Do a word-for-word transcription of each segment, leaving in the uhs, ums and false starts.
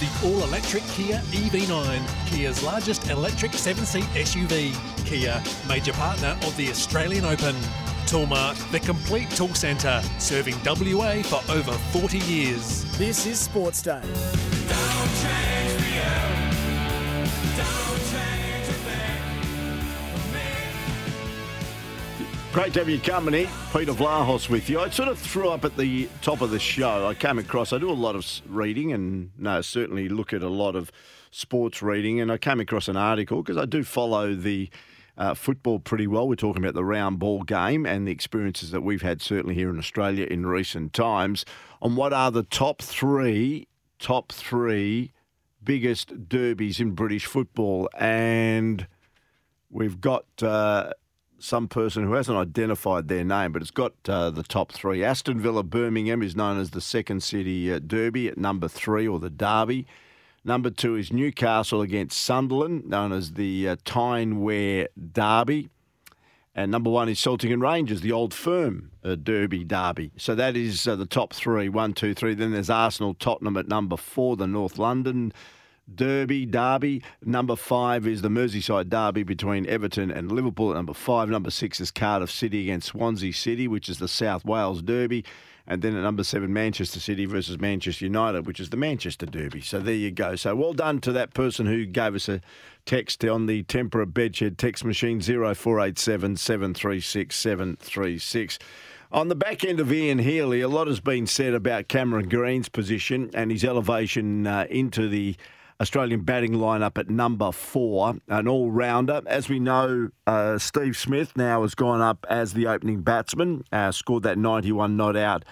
The all-electric Kia E V nine, Kia's largest electric seven-seat S U V. Kia, major partner of the Australian Open. Toolmark, the complete tool centre, serving W A for over forty years. This is Sports Day. Don't change the air. Don't change the thing. Great to have your company. Peter Vlahos with you. I sort of threw up at the top of the show. I came across, I do a lot of reading and no, certainly look at a lot of sports reading, and I came across an article because I do follow the uh, football pretty well. We're talking about the round ball game and the experiences that we've had certainly here in Australia in recent times on what are the top three, top three biggest derbies in British football. And we've got... Uh, some person who hasn't identified their name, but it's got uh, the top three. Aston Villa Birmingham is known as the second city uh, derby at number three, or the derby. Number two is Newcastle against Sunderland, known as the uh, Tyne Wear derby. And number one is Celtic and Rangers, the Old Firm uh, derby derby. So that is uh, the top three, one, two, three. Then there's Arsenal Tottenham at number four, the North London Derby, Derby. Number five is the Merseyside Derby between Everton and Liverpool at number five. Number six is Cardiff City against Swansea City, which is the South Wales Derby. And then at number seven, Manchester City versus Manchester United, which is the Manchester Derby. So there you go. So well done to that person who gave us a text on the Tempera Bedshed text machine, zero four eight seven, seven three six, seven three six. On the back end of Ian Healy, a lot has been said about Cameron Green's position and his elevation uh, into the Australian batting lineup at number four, an all-rounder. As we know, uh, Steve Smith now has gone up as the opening batsman, uh, scored that ninety-one not out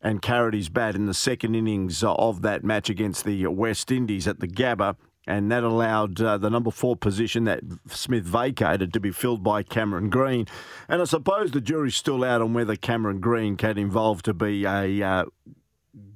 and carried his bat in the second innings of that match against the West Indies at the Gabba, and that allowed uh, the number four position that Smith vacated to be filled by Cameron Green. And I suppose the jury's still out on whether Cameron Green can evolve to be a uh,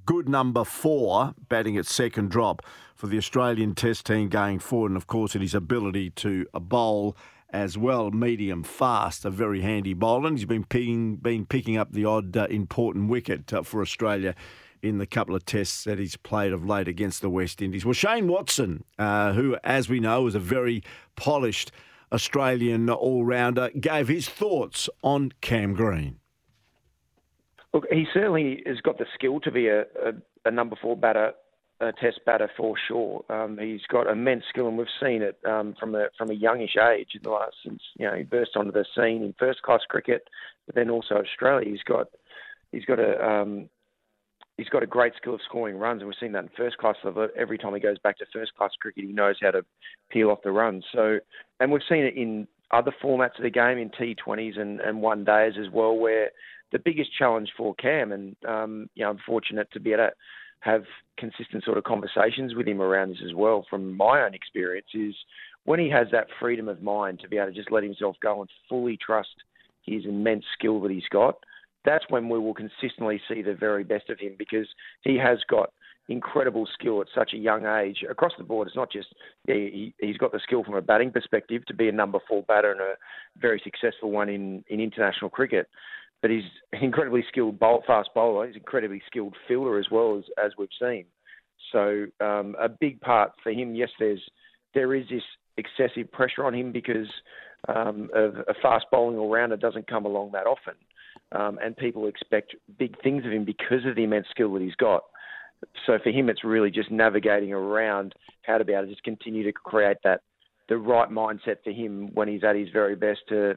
good number four batting at second drop for the Australian Test team going forward, and of course in his ability to bowl as well, medium fast, a very handy bowler. And he's been picking, been picking up the odd uh, important wicket uh, for Australia in the couple of tests that he's played of late against the West Indies. Well, Shane Watson, uh, who, as we know, is a very polished Australian all-rounder, gave his thoughts on Cam Green. Look, he certainly has got the skill to be a, a, a number four batter, a test batter for sure. Um, he's got immense skill, and we've seen it um, from a from a youngish age in the last since you know he burst onto the scene in first class cricket, but then also Australia. He's got he's got a um, he's got a great skill of scoring runs, and we've seen that in first class level. Every time he goes back to first class cricket, he knows how to peel off the runs. So, and we've seen it in other formats of the game, in T twenties and, and one days as well, where the biggest challenge for Cam, and um, you know, I'm fortunate to be able to have consistent sort of conversations with him around this as well, from my own experience, is when he has that freedom of mind to be able to just let himself go and fully trust his immense skill that he's got, that's when we will consistently see the very best of him, because he has got incredible skill at such a young age across the board. It's not just he, he's got the skill from a batting perspective to be a number four batter and a very successful one in, in international cricket, but he's an incredibly skilled bowl, fast bowler. He's an incredibly skilled fielder as well, as, as we've seen. So um, a big part for him, yes, there's, there is this excessive pressure on him because um, of a fast bowling all-rounder doesn't come along that often. Um, and people expect big things of him because of the immense skill that he's got. So for him, it's really just navigating around how to be able to just continue to create that, the right mindset for him when he's at his very best to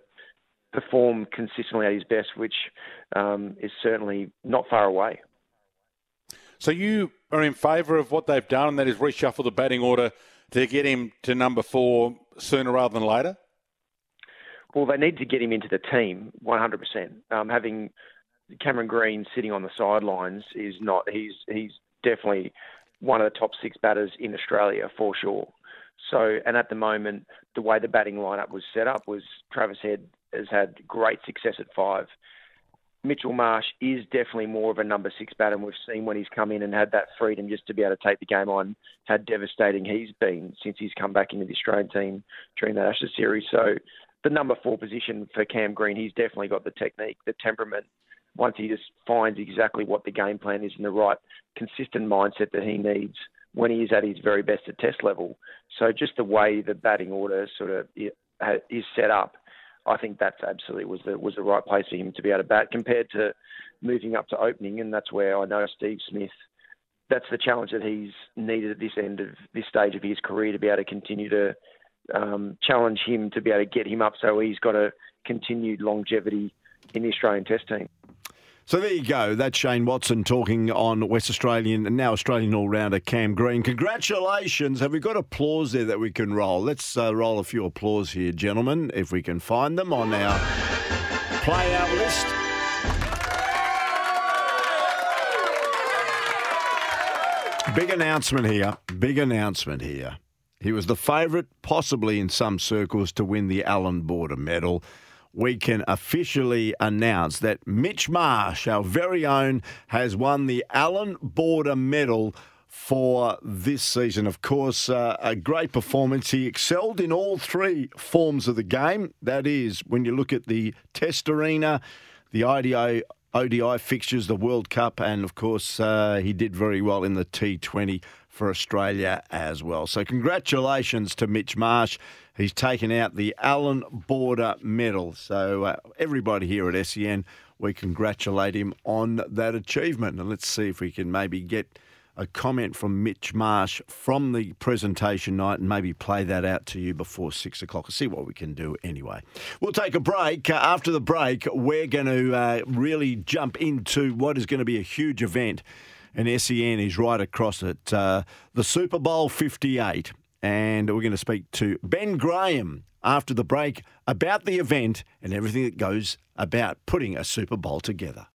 perform consistently at his best, which um, is certainly not far away. So you are in favour of what they've done, and that is reshuffle the batting order to get him to number four sooner rather than later? Well, they need to get him into the team, one hundred percent. Um, having Cameron Green sitting on the sidelines is not... He's he's definitely one of the top six batters in Australia, for sure. So, and at the moment, the way the batting lineup was set up was Travis Head has had great success at five. Mitchell Marsh is definitely more of a number six batter, and we've seen when he's come in and had that freedom just to be able to take the game on, how devastating he's been since he's come back into the Australian team during that Ashes series. So the number four position for Cam Green, he's definitely got the technique, the temperament. Once he just finds exactly what the game plan is and the right consistent mindset that he needs when he is at his very best at test level. So just the way the batting order sort of is set up, I think that's absolutely was the was the right place for him to be able to bat compared to moving up to opening, and that's where I know Steve Smith, that's the challenge that he's needed at this end of this stage of his career to be able to continue to um, challenge him to be able to get him up so he's got a continued longevity in the Australian test team. So there you go. That's Shane Watson talking on West Australian and now Australian all-rounder Cam Green. Congratulations. Have we got applause there that we can roll? Let's uh, roll a few applause here, gentlemen, if we can find them on our play-out list. Big announcement here. Big announcement here. He was the favourite, possibly in some circles, to win the Allan Border Medal. We can officially announce that Mitch Marsh, our very own, has won the Allan Border Medal for this season. Of course, uh, a great performance. He excelled in all three forms of the game. That is, when you look at the Test arena, the I D O, O D I fixtures, the World Cup, and, of course, uh, he did very well in the T twenty for Australia as well. So congratulations to Mitch Marsh. He's taken out the Allan Border Medal. So uh, everybody here at S E N, we congratulate him on that achievement. And let's see if we can maybe get a comment from Mitch Marsh from the presentation night and maybe play that out to you before six o'clock. We'll see what we can do anyway. We'll take a break. Uh, after the break, we're going to uh, really jump into what is going to be a huge event. And S E N is right across it. Uh, the Super Bowl fifty-eight. And we're going to speak to Ben Graham after the break about the event and everything that goes about putting a Super Bowl together.